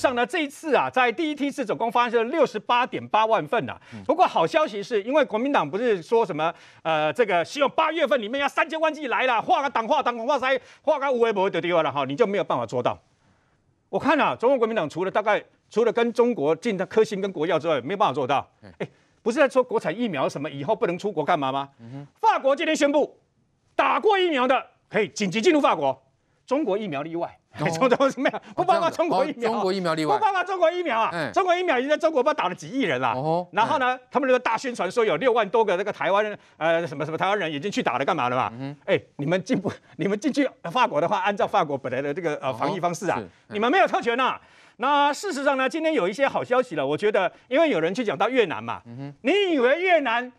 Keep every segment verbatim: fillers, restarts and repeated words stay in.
上呢，这一次啊，在第一梯次总共发生了六十八点八万份啊。不过好消息是，因为国民党不是说什么呃，这个希望八月份里面要三千万剂来了，画个党画党画塞画个无为不为的地方了哈，你就没有办法做到。我看啊，中国国民党除了大概除了跟中国进的科兴跟国药之外，没有办法做到。哎，不是在说国产疫苗什么以后不能出国干嘛吗？嗯、法国今天宣布，打过疫苗的可以紧急进入法国。中国疫苗例外。 中国什么呀？不包括中国疫苗，中国疫苗例外，不包括中国疫苗啊！中国疫苗已经在中国不知道打了几亿人了。然后呢，他们那个大宣传说有六万多个那个台湾人，呃，什么什么台湾人已经去打了，干嘛了嘛？哎，你们进不，你们进去法国的话，按照法国本来的这个呃防疫方式啊，你们没有特权呐。那事实上呢，今天有一些好消息了。我觉得，因为有人去讲到越南嘛，你以为越南？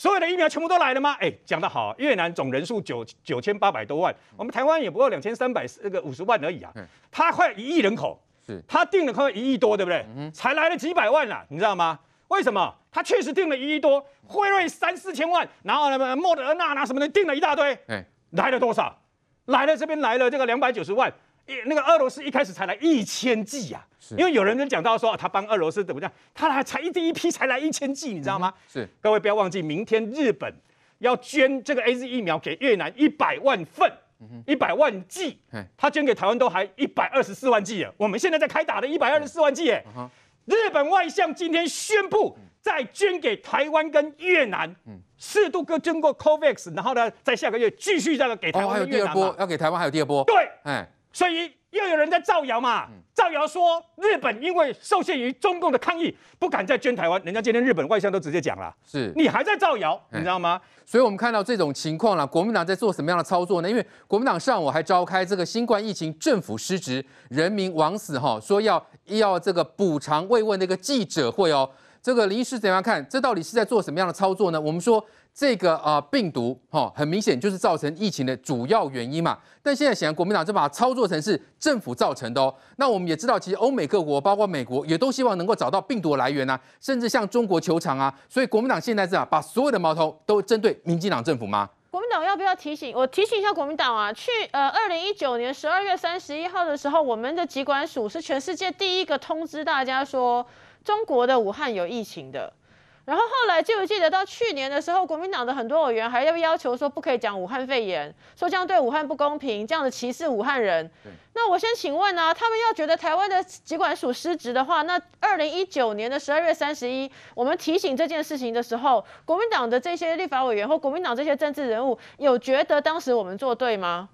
所有的疫苗全部都来了吗？哎，讲得好，越南总人数九九千八百多万，我们台湾也不过两千三百那个五十万而已啊，它快一亿人口，是它定了快一亿多，对不对？嗯、才来了几百万啦、啊，你知道吗？为什么？它确实定了一亿多，辉瑞三四千万，然后呢，莫德纳拿什么的定了一大堆，哎、来了多少？来了这边来了这个两百九十万。 那个俄罗斯一开始才来一千剂啊，因为有人能讲到说、啊、他帮俄罗斯怎么样，他来才第一批才来一千剂，你知道吗？嗯、是，各位不要忘记，明天日本要捐这个 A Z 疫苗给越南一百万份，一百、嗯、万剂，他捐给台湾都还一百二十四万剂了，我们现在在开打的一百二十四万剂耶。嗯、日本外相今天宣布再捐给台湾跟越南。嗯 适度各经过 COVAX， 然后呢，在下个月继续这个给台湾、哦、还有第二波，要给台湾还有第二波。对，哎，所以又有人在造谣嘛，嗯、造谣说日本因为受限于中共的抗议，不敢再捐台湾。人家今天日本外相都直接讲了，是你还在造谣，你知道吗？所以我们看到这种情况了，国民党在做什么样的操作呢？因为国民党上午还召开这个新冠疫情政府失职、人民枉死哈、哦，说要要这个补偿慰问的一个记者会哦。 这个林医师怎样看？这到底是在做什么样的操作呢？我们说这个啊、呃、病毒哈、哦，很明显就是造成疫情的主要原因嘛。但现在显然国民党就把它操作成是政府造成的哦。那我们也知道，其实欧美各国，包括美国，也都希望能够找到病毒的来源啊，甚至向中国求偿啊。所以国民党现在是啊，把所有的矛头都针对民进党政府吗？ 国民党要不要提醒我？提醒一下国民党啊，去呃，二零一九年十二月三十一号的时候，我们的疾管署是全世界第一个通知大家说中国的武汉有疫情的。然后后来记不记得到去年的时候，国民党的很多委员还要要求说不可以讲武汉肺炎，说这样对武汉不公平，这样子歧视武汉人。那我先请问啊，他们要觉得台湾的疾管署失职的话，那二零一九年的十二月三十一，我们提醒这件事情的时候，国民党的这些立法委员或国民党这些政治人物，有觉得当时我们做对吗？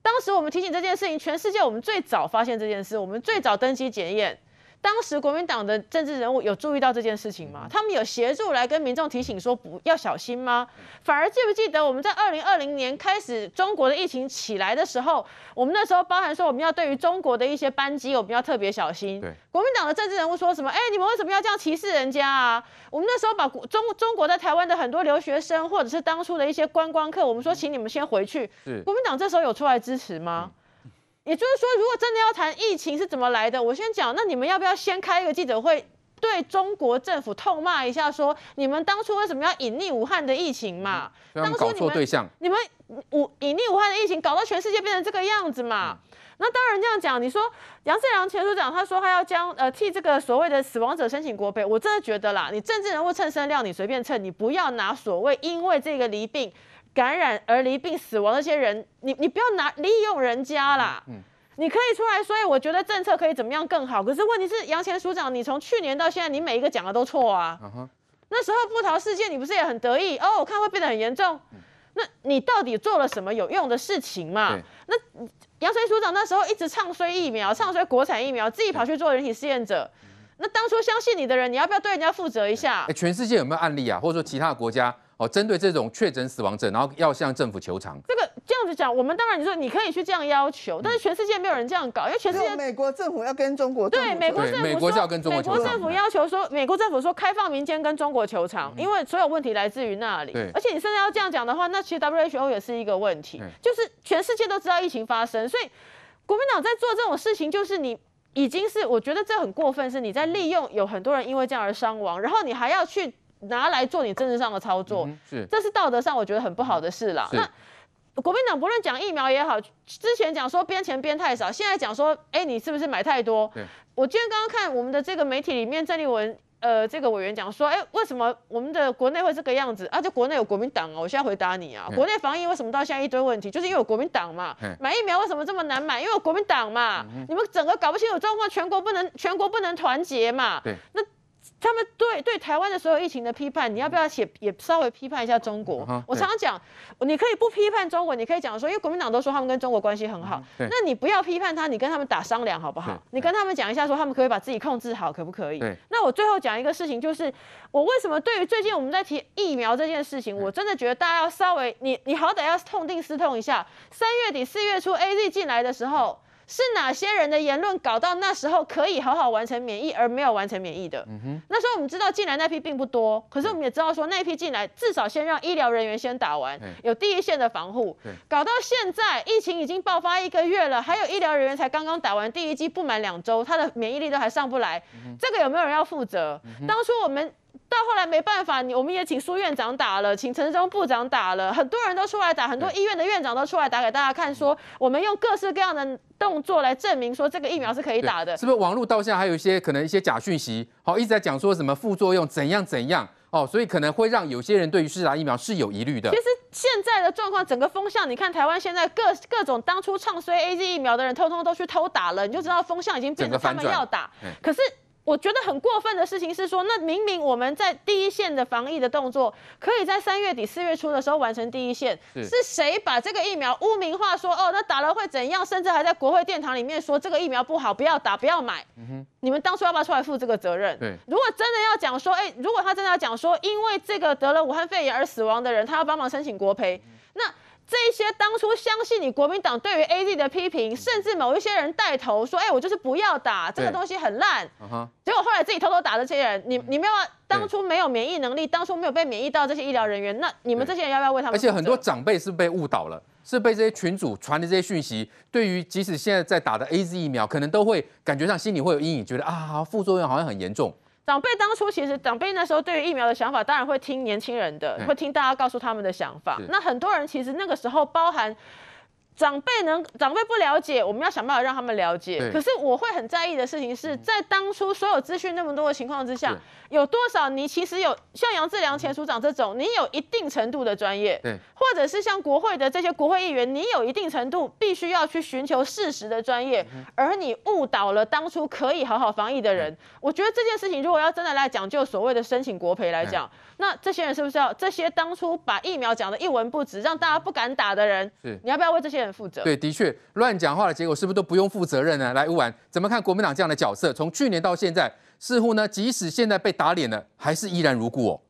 当时我们提醒这件事情，全世界我们最早发现这件事，我们最早登机检验。 当时国民党的政治人物有注意到这件事情吗？他们有协助来跟民众提醒说不要小心吗？反而记不记得我们在二零二零年开始中国的疫情起来的时候，我们那时候包含说我们要对于中国的一些班机我们要特别小心。对，国民党的政治人物说什么？哎，你们为什么要这样歧视人家啊？我们那时候把中中国在台湾的很多留学生或者是当初的一些观光客，我们说请你们先回去。是，国民党这时候有出来支持吗？嗯 也就是说，如果真的要谈疫情是怎么来的，我先讲。那你们要不要先开一个记者会，对中国政府痛骂一下说，说你们当初为什么要隐匿武汉的疫情嘛？嗯、当初你们你们武隐匿武汉的疫情，搞到全世界变成这个样子嘛？嗯 那当然这样讲，你说杨振良前署长他说他要将呃替这个所谓的死亡者申请国赔，我真的觉得啦，你政治人物蹭声量你随便蹭，你不要拿所谓因为这个离病感染而离病死亡那些人，你你不要拿利用人家啦。嗯嗯 你可以出来，所以我觉得政策可以怎么样更好。可是问题是，杨前署长，你从去年到现在，你每一个讲的都错啊。Uh huh. 那时候布桃事件，你不是也很得意哦？我看会变得很严重。那你到底做了什么有用的事情嘛？那杨前署长那时候一直唱衰疫苗，唱衰国产疫苗，自己跑去做人体试验者。那当初相信你的人，你要不要对人家负责一下？哎，全世界有没有案例啊？或者说其他国家？ 哦，针对这种确诊死亡者，然后要向政府求偿。这个这样子讲，我们当然你说你可以去这样要求，但是全世界没有人这样搞，因为全世界美国政府要跟中国对美国政府美国要跟中国美国政府要求说，美国政府说开放民间跟中国求偿，因为所有问题来自于那里。而且你甚至要这样讲的话，那其实 W H O 也是一个问题，就是全世界都知道疫情发生，所以国民党在做这种事情，就是你。 已经是我觉得这很过分，是你在利用有很多人因为这样而伤亡，然后你还要去拿来做你政治上的操作，嗯、是这是道德上我觉得很不好的事啦。那国民党不论讲疫苗也好，之前讲说边钱边太少，现在讲说，哎，你是不是买太多？我今天刚刚看我们的这个媒体里面，郑丽文呃这个委员讲说，哎，为什么我们的国内会这个样子啊？就国内有国民党啊，我现在回答你啊，国内防疫为什么到现在一堆问题，就是因为有国民党嘛。买疫苗为什么这么难买？因为有国民党嘛。你们整个搞不清楚状况，全国不能全国不能团结嘛。对，那。 他们对对台湾的所有疫情的批判，你要不要写也稍微批判一下中国？嗯、我常常讲，你可以不批判中国，你可以讲说，因为国民党都说他们跟中国关系很好，嗯、那你不要批判他，你跟他们打商量好不好？你跟他们讲一下说，他们可以把自己控制好，可不可以？那我最后讲一个事情，就是我为什么对于最近我们在提疫苗这件事情，我真的觉得大家要稍微，你你好歹要痛定思痛一下。三月底四月初 A Z 进来的时候。 是哪些人的言论搞到那时候可以好好完成免疫，而没有完成免疫的？嗯、那时候我们知道进来那批并不多，可是我们也知道说那一批进来至少先让医疗人员先打完，有第一线的防护。搞到现在疫情已经爆发一个月了，还有医疗人员才刚刚打完第一剂不满两周，他的免疫力都还上不来，嗯、这个有没有人要负责？嗯、当初我们。 到后来没办法，我们也请苏院长打了，请陈时中部长打了，很多人都出来打，很多医院的院长都出来打给大家看说，说我们用各式各样的动作来证明说这个疫苗是可以打的。是不是网络到现在还有一些可能一些假讯息，好、哦、一直在讲说什么副作用怎样怎样哦，所以可能会让有些人对于施打疫苗是有疑虑的。其实现在的状况，整个风向，你看台湾现在各各种当初唱衰 A Z 疫苗的人，通通都去偷打了，你就知道风向已经变成他们要打，嗯、可是。 我觉得很过分的事情是说，那明明我们在第一线的防疫的动作，可以在三月底四月初的时候完成第一线，是谁把这个疫苗污名化说哦，那打了会怎样？甚至还在国会殿堂里面说这个疫苗不好，不要打，不要买。嗯、你们当初要不要出来负这个责任？如果真的要讲说，哎，如果他真的要讲说，因为这个得了武汉肺炎而死亡的人，他要帮忙申请国赔，嗯、那。 这一些当初相信你国民党对于 A Z 的批评，甚至某一些人带头说：“哎、欸，我就是不要打，这个东西很烂。” uh huh. 结果后来自己偷偷打这些人，你你们要当初没有免疫能力，当初没有被免疫到这些医疗人员，那你们这些人要不要为他们？而且很多长辈是被误导了，是被这些群组传的这些讯息，对于即使现在在打的 A Z 疫苗，可能都会感觉上心里会有阴影，觉得啊副作用好像很严重。 长辈当初其实，长辈那时候对于疫苗的想法，当然会听年轻人的，会听大家告诉他们的想法。那很多人其实那个时候包含。 长辈能长辈不了解，我们要想办法让他们了解。可是我会很在意的事情是在当初所有资讯那么多的情况之下，有多少你其实有像杨志良前署长这种，你有一定程度的专业，或者是像国会的这些国会议员，你有一定程度必须要去寻求事实的专业，而你误导了当初可以好好防疫的人。我觉得这件事情如果要真的来讲，就所谓的申请国赔来讲，那这些人是不是要这些当初把疫苗讲的一文不值，让大家不敢打的人，你要不要为这些人？ 负责对，的确乱讲话的结果是不是都不用负责任呢？来，吴婉怎么看国民党这样的角色？从去年到现在，似乎呢，即使现在被打脸了，还是依然如故哦。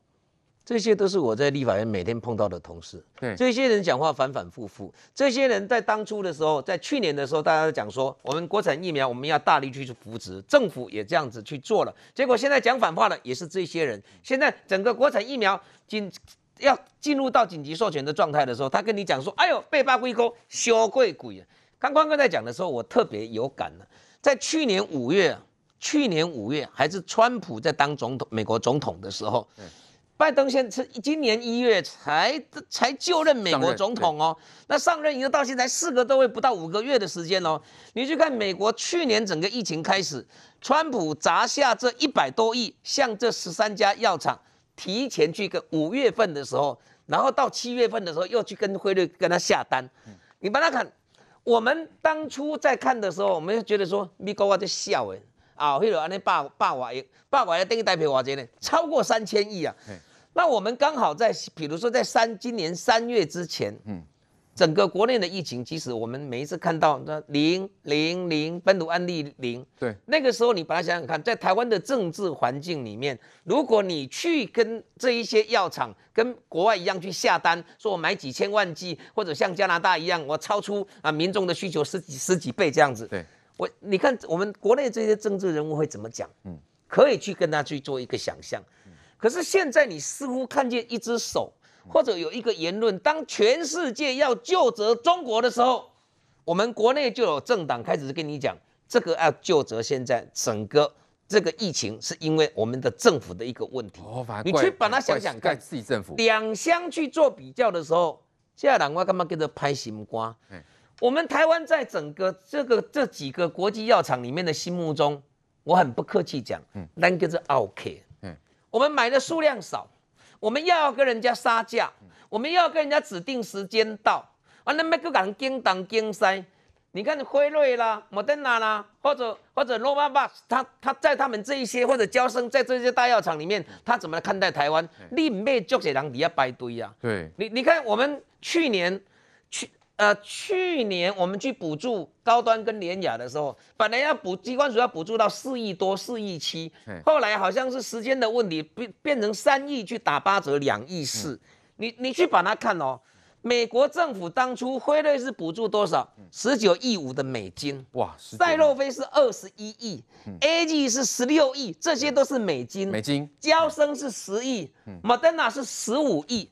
这些都是我在立法院每天碰到的同事。对，这些人讲话反反复复。这些人在当初的时候，在去年的时候，大家都讲说，我们国产疫苗我们要大力去扶持，政府也这样子去做了。结果现在讲反话的也是这些人。现在整个国产疫苗进。 要进入到紧急授权的状态的时候，他跟你讲说：“哎呦，被八龟沟修贵鬼啊！”刚刚哥在讲的时候，我特别有感了、啊。在去年五月，去年五月还是川普在当总统、美国总统的时候，嗯、拜登现在今年一月才才就任美国总统哦。那上任以后到现在四个多月不到五个月的时间哦，你去看美国去年整个疫情开始，川普砸下这一百多亿，向这十三家药厂。 提前去跟五月份的时候，然后到七月份的时候又去跟辉瑞跟他下单。嗯、你帮他看，我们当初在看的时候，我们就觉得说，美国我在笑哎，啊，辉瑞安尼霸霸瓦亿，霸瓦亿等于代表瓦钱呢，超过三千亿啊。嗯、那我们刚好在，比如说在三今年三月之前，嗯，整个国内的疫情，其实我们每一次看到那零零零本土案例零，对，那个时候你把它想想看，在台湾的政治环境里面。 如果你去跟这一些药厂跟国外一样去下单，说我买几千万剂，或者像加拿大一样，我超出啊民众的需求十几十几倍这样子。对，我你看我们国内这些政治人物会怎么讲？嗯，可以去跟他去做一个想象。嗯、可是现在你似乎看见一只手，或者有一个言论，当全世界要救责中国的时候，我们国内就有政党开始跟你讲，这个要救责现在整个。 这个疫情是因为我们的政府的一个问题，哦、你去把它想想看，自己政府两相去做比较的时候，这人我干嘛跟着拍心肝？嗯、我们台湾在整个这个这几个国际药厂里面的心目中，我很不客气讲，嗯，那就是奥客，嗯，我们买的数量少，我们要跟人家杀价，我们要跟人家指定时间到，啊，那么个敢跟当跟塞。你看辉瑞啦、莫德纳啦，或者或者 Novavax， 他他在他们这一些或者嬌生在这些大药厂里面，他怎么看待台湾？你没足些人底下排队呀？对，你你看我们去年去呃去年我们去补助高端跟联雅的时候，本来要补机关署要补助到四亿多、四亿七，后来好像是时间的问题，变变成三亿去打八折，两亿四。你你去把它看哦。美国政府当初辉瑞是补助多少？十九亿五的美金，哇！赛洛菲是二十一亿 ，A G 是十六亿，这些都是美金。美金，嬌生是十亿，莫德纳是十五亿。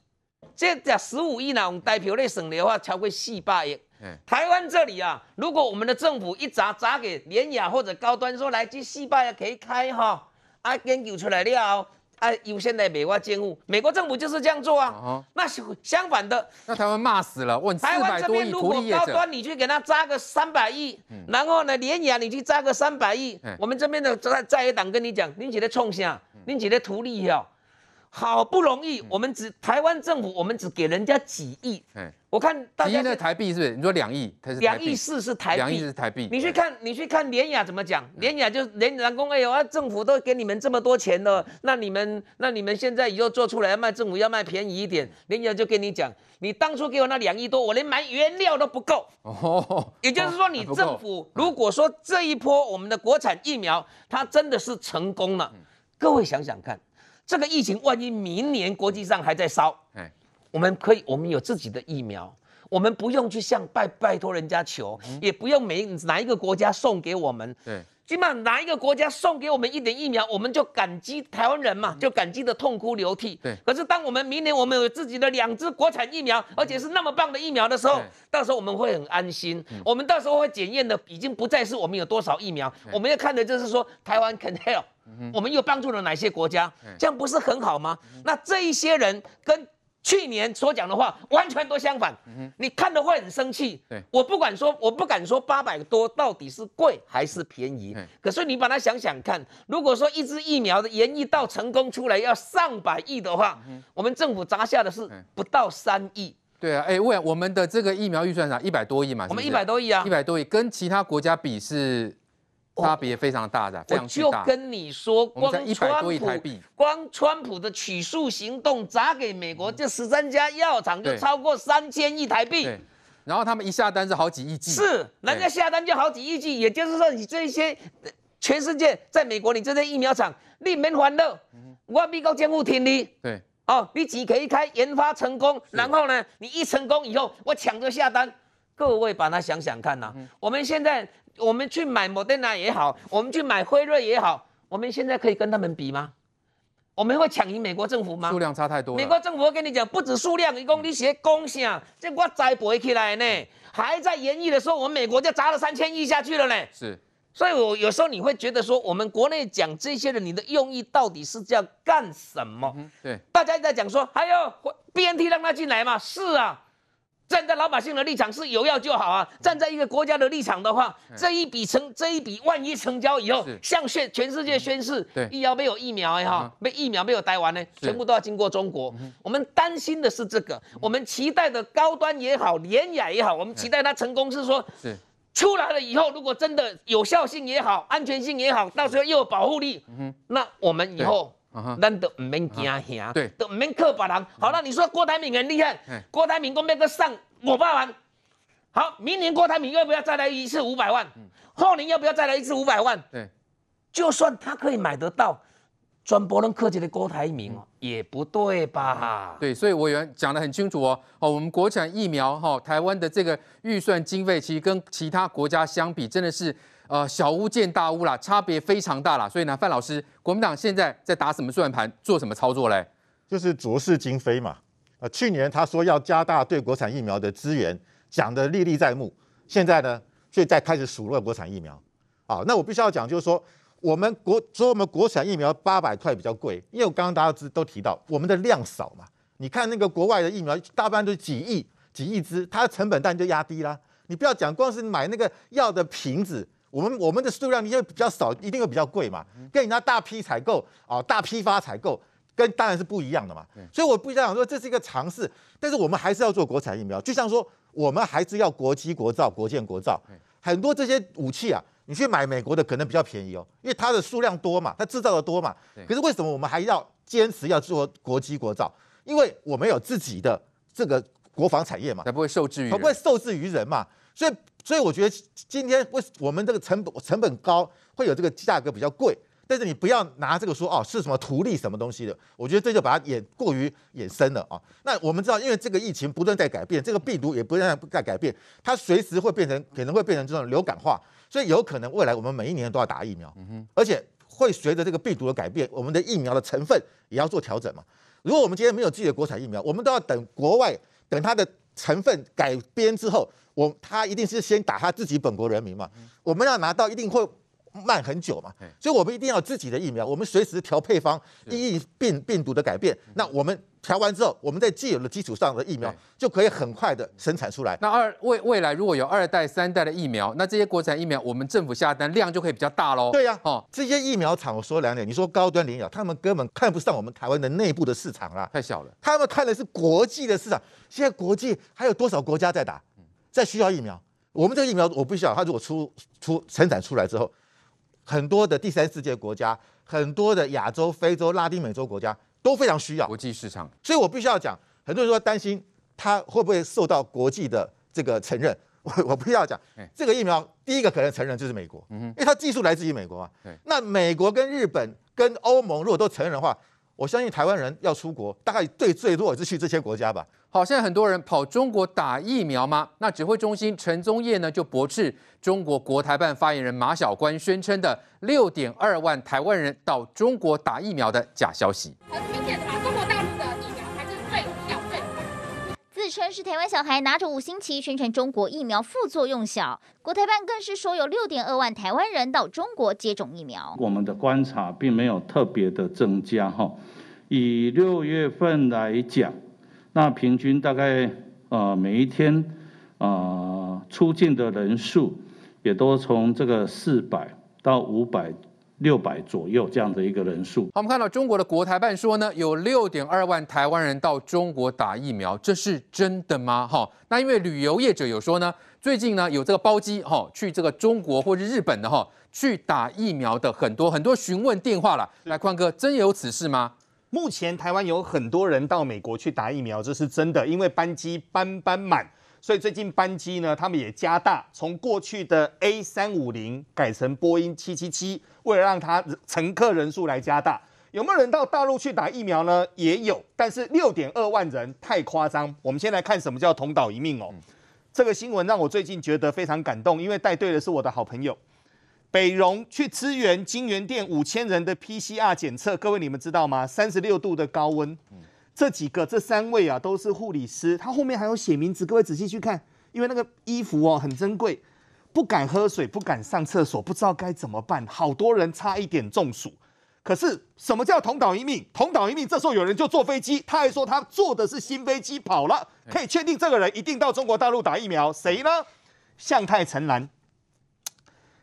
这讲十五亿呢，我们代表类省的话，超过四百亿。台湾这里啊，如果我们的政府一砸砸给联雅或者高端说来这四百亿可以开哈，啊研究出来了。哎，优先来美国监护，美国政府就是这样做啊。哦、那相反的，那台湾骂死了。问台湾这边如果高端，你去给他扎个三百亿，嗯、然后呢，联雅你去扎个三百亿，嗯、我们这边的在在野党跟你讲，你几得冲下，你几得图利呀。好不容易，嗯、我们只台湾政府，我们只给人家几亿。嗯、我看大家几亿的台币是不是？你说两亿，它是两亿四是台币，两亿是台币。你去看，你去看联雅怎么讲？联雅就联雅公哎呦、啊，政府都给你们这么多钱了，那你们那你们现在以后做出来卖政府要卖便宜一点，联雅就跟你讲，你当初给我那两亿多，我连买原料都不够。哦，也就是说，你政府如果说这一波我们的国产疫苗它真的是成功了，嗯、各位想想看。这个疫情万一明年国际上还在烧，哎，我们可以，我们有自己的疫苗，我们不用去向拜拜托人家求，嗯、也不用每哪一个国家送给我们，对，起码哪一个国家送给我们一点疫苗，我们就感激台湾人嘛，就感激的痛哭流涕。对，可是当我们明年我们有自己的两支国产疫苗，而且是那么棒的疫苗的时候，到时候我们会很安心。嗯、我们到时候会检验的已经不再是我们有多少疫苗，我们要看的就是说台湾 can help。我们又帮助了哪些国家？这样不是很好吗？那这一些人跟去年所讲的话完全都相反，你看的会很生气。我不管说，我不敢说八百多到底是贵还是便宜，可是你把它想想看，如果说一支疫苗的研制到成功出来要上百亿的话，我们政府砸下的是不到三亿。对啊，哎，问我们的这个疫苗预算上一百多亿嘛？我们一百多亿啊，一百多亿跟其他国家比是。差别非常大的，我就跟你说，光川普，光川普的取数行动砸给美国这十三家药厂就超过三千亿台币，然后他们一下单是好几亿剂，是人家下单就好几亿剂，也就是说你这些全世界在美国你这些疫苗厂，你免烦恼，我美国政府听你，对，哦，你只可以开研发成功，然后呢，你一成功以后，我抢着下单，各位把它想想看呐，我们现在。我们去买莫德纳也好，我们去买辉瑞也好，我们现在可以跟他们比吗？我们会抢赢美国政府吗？数量差太多了。美国政府会跟你讲，不止数量，一共你写公下，这我栽培起来呢，还在研议的时候，我们美国就砸了三千亿下去了呢。是，所以我有时候你会觉得说，我们国内讲这些的，你的用意到底是要干什么？嗯、对，大家在讲说，还有 B N T 让他进来嘛？是啊。站在老百姓的立场是有药就好啊，站在一个国家的立场的话，这一笔成这一笔万一成交以后，向全全世界宣示，疫苗没有疫苗哎哈，没疫苗没有台湾呢，全部都要经过中国。我们担心的是这个，我们期待的高端也好，联雅也好，我们期待它成功是说，出来了以后，如果真的有效性也好，安全性也好，到时候又有保护力，那我们以后。咱都唔免惊吓，对，都唔免靠别人。好了，你说郭台铭很厉害，郭台铭讲要个上五百万，好，明年郭台铭要不要再来一次五百万？后年要不要再来一次五百万？对，就算他可以买得到，专博人客气的郭台铭也不对吧？对，所以我原讲得很清楚哦。哦，我们国产疫苗哈，台湾的这个预算经费，其实跟其他国家相比，真的是。呃，小巫见大巫啦，差别非常大啦。所以呢，范老师，国民党现在在打什么算盘，做什么操作嘞？就是酌是今非嘛。呃，去年他说要加大对国产疫苗的资源，讲得历历在目。现在呢，却在开始数落国产疫苗。啊，那我必须要讲，就是说我们国说我们国产疫苗八百块比较贵，因为我刚刚大家都提到我们的量少嘛。你看那个国外的疫苗，大半都是几亿、几亿支，它的成本当然就压低啦。你不要讲，光是买那个药的瓶子。我们我们的数量因为比较少，一定会比较贵嘛，跟人家大批采购啊、大批发采购，跟当然是不一样的嘛。所以我不想说这是一个尝试，但是我们还是要做国产疫苗，就像说我们还是要国机国造、国建国造，很多这些武器啊。 你去买美国的可能比较便宜哦，因为它的数量多嘛，它制造的多嘛。可是为什么我们还要坚持要做国机国造？因为我们有自己的这个国防产业嘛，才不会受制于人，才不会受制于人嘛。所以，所以我觉得今天为我们这个成本成本高，会有这个价格比较贵。但是你不要拿这个说哦是什么图利什么东西的，我觉得这就把它演过于衍生了啊、哦。那我们知道，因为这个疫情不断在改变，这个病毒也不断在改变，它随时会变成可能会变成这种流感化。 所以有可能未来我们每一年都要打疫苗，嗯、而且会随着这个病毒的改变，我们的疫苗的成分也要做调整嘛。如果我们今天没有自己的国产疫苗，我们都要等国外等它的成分改编之后，我它一定是先打它自己本国人民嘛。嗯、我们要拿到一定会慢很久嘛，嗯、所以我们一定要自己的疫苗，我们随时调配方，因应病病毒的改变。嗯、那我们。 调完之后，我们在既有的基础上的疫苗就可以很快的生产出来。那二未未来如果有二代、三代的疫苗，那这些国产疫苗，我们政府下单量就可以比较大喽。对呀、啊，哦，这些疫苗厂，我说两点，你说高端领养，他们根本看不上我们台湾的内部的市场啦，太小了。他们看的是国际的市场，现在国际还有多少国家在打，在需要疫苗？我们这个疫苗，我不晓得，它如果出出生产出来之后，很多的第三世界国家，很多的亚洲、非洲、拉丁美洲国家。 都非常需要国际市场，所以我必须要讲，很多人说担心它会不会受到国际的这个承认。我我必须要讲，这个疫苗第一个可能承认就是美国，因为它技术来自于美国嘛。那美国跟日本跟欧盟如果都承认的话，我相信台湾人要出国，大概最最多也是去这些国家吧。好，现在很多人跑中国打疫苗吗？那指挥中心陈宗彦呢就驳斥中国国台办发言人马晓光宣称的六点二万台湾人到中国打疫苗的假消息。 自称是台湾小孩，拿着五星旗宣传中国疫苗副作用小。国台办更是说有 六点二 万台湾人到中国接种疫苗。我们的观察并没有特别的增加哈，以六月份来讲，那平均大概呃每一天呃出境的人数也都从这个四百到五百。 六百左右这样的一个人数。好，我们看到中国的国台办说呢，有 六点二 万台湾人到中国打疫苗，这是真的吗？哈、哦，那因为旅游业者有说呢，最近呢有这个包机哈、哦、去这个中国或是日本的哈、哦、去打疫苗的很多很多询问电话了。来，宽哥，真有此事吗？ 目前台湾有很多人到美国去打疫苗，这是真的，因为班机班班满，所以最近班机呢，他们也加大，从过去的 A 三五零改成波音七七七，为了让它乘客人数来加大。有没有人到大陆去打疫苗呢？也有，但是 六点二 万人太夸张。我们先来看什么叫同岛一命哦。嗯、这个新闻让我最近觉得非常感动，因为带队的是我的好朋友北荣去支援金源店五千人的 P C R 检测，各位你们知道吗？三十六度的高温，这几个这三位啊都是护理师，他后面还有写名字，各位仔细去看，因为那个衣服哦很珍贵，不敢喝水，不敢上厕所，不知道该怎么办，好多人差一点中暑。可是什么叫同岛一命？同岛一命，这时候有人就坐飞机，他还说他坐的是新飞机跑了，可以确定这个人一定到中国大陆打疫苗，谁呢？向太陈岚。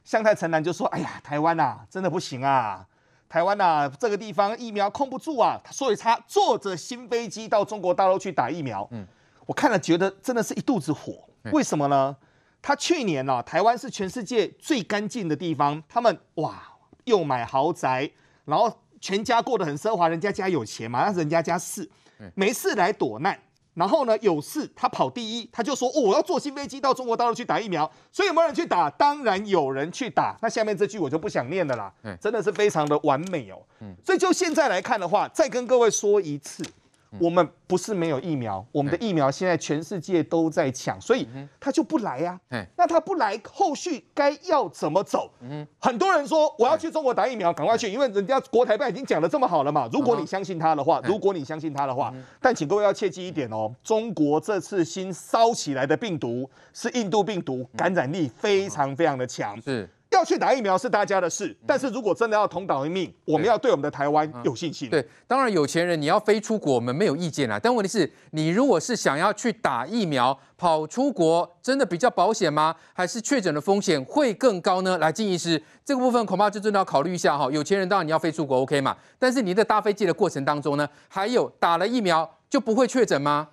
向太陈岚就说：“哎呀，台湾啊，真的不行啊！台湾啊，这个地方疫苗控不住啊，所以他坐着新飞机到中国大陆去打疫苗。”嗯，我看了觉得真的是一肚子火。为什么呢？他去年啊，台湾是全世界最干净的地方，他们哇又买豪宅，然后全家过得很奢华，人家家有钱嘛，那人家家是没事来躲难。 然后呢，有事他跑第一，他就说：“哦，我要坐新飞机到中国大陆去打疫苗。”所以有没有人去打？当然有人去打。那下面这句我就不想念了啦，嗯、真的是非常的完美哦。嗯、所以就现在来看的话，再跟各位说一次，嗯、我们不是没有疫苗，我们的疫苗现在全世界都在抢，所以他就不来呀、啊。嗯、那他不来，后续该要怎么走？嗯、很多人说我要去中国打疫苗，赶快去，因为人家国台办已经讲得这么好了嘛。如果你相信他的话，嗯、如果你相信他的话，嗯、但请各位要切记一点哦。 中国这次新烧起来的病毒是印度病毒，感染力非常非常的强。是，要去打疫苗是大家的事，但是如果真的要同岛一命，我们要对我们的台湾有信心。对，当然有钱人你要飞出国，我们没有意见啦。但问题是，你如果是想要去打疫苗，跑出国真的比较保险吗？还是确诊的风险会更高呢？来，金医师，这个部分恐怕就真的要考虑一下哈。有钱人当然你要飞出国 OK 嘛，但是你在搭飞机的过程当中呢，还有打了疫苗就不会确诊吗？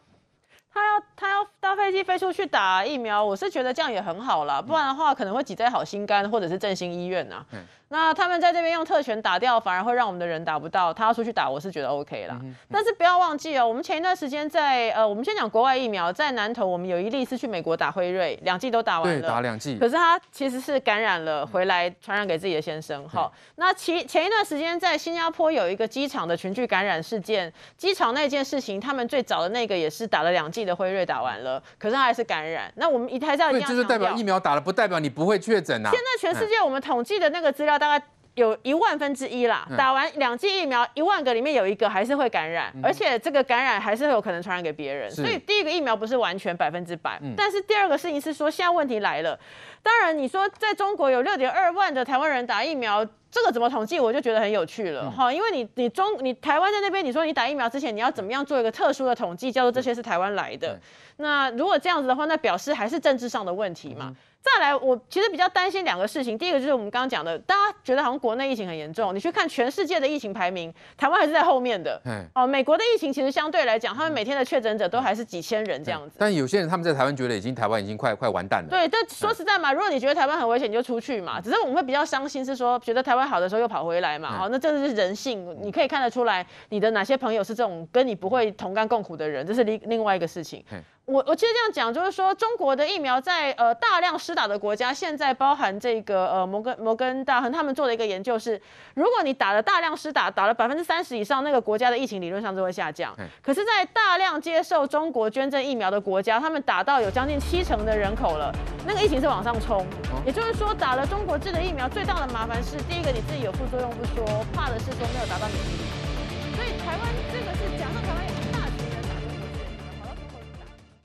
他要他要搭飞机飞出去打疫苗，我是觉得这样也很好啦，不然的话可能会挤在好心肝或者是振兴医院啊。嗯、那他们在这边用特权打掉，反而会让我们的人打不到。他要出去打，我是觉得 OK 啦。嗯嗯、但是不要忘记哦，我们前一段时间在呃，我们先讲国外疫苗，在南投我们有一例是去美国打辉瑞，两剂都打完了，对，打两剂。可是他其实是感染了回来传染给自己的先生。好，那其前一段时间在新加坡有一个机场的群聚感染事件，机场那件事情，他们最早的那个也是打了两剂。 的辉瑞打完了，可是他还是感染。那我们一台上一样，就是代表疫苗打了，不代表你不会确诊啊。现在全世界我们统计的那个资料大概有一万分之一啦，嗯、打完两剂疫苗，一万个里面有一个还是会感染，嗯、而且这个感染还是有可能传染给别人。所以第一个疫苗不是完全百分之百，嗯、但是第二个事情是说，现在问题来了。当然，你说在中国有六点二万的台湾人打疫苗。 这个怎么统计，我就觉得很有趣了哈，因为你你中你台湾在那边，你说你打疫苗之前，你要怎么样做一个特殊的统计，叫做这些是台湾来的。那如果这样子的话，那表示还是政治上的问题嘛。再来，我其实比较担心两个事情，第一个就是我们刚刚讲的，大家觉得好像国内疫情很严重，你去看全世界的疫情排名，台湾还是在后面的。哦，美国的疫情其实相对来讲，他们每天的确诊者都还是几千人这样子。但有些人他们在台湾觉得已经台湾已经快快完蛋了。对，但说实在嘛，如果你觉得台湾很危险，你就出去嘛。只是我们会比较伤心是说，觉得台湾。 好的时候又跑回来嘛，好，那这是人性，你可以看得出来，你的哪些朋友是这种跟你不会同甘共苦的人，这是另另外一个事情。我我其实这样讲，就是说中国的疫苗在呃大量施打的国家，现在包含这个呃摩根摩根大亨他们做的一个研究是，如果你打了大量施打，打了百分之三十以上，那个国家的疫情理论上就会下降。可是，在大量接受中国捐赠疫苗的国家，他们打到有将近七成的人口了，那个疫情是往上冲。也就是说，打了中国制的疫苗，最大的麻烦是第一个你自己有副作用不说，怕的是说没有达到免疫力。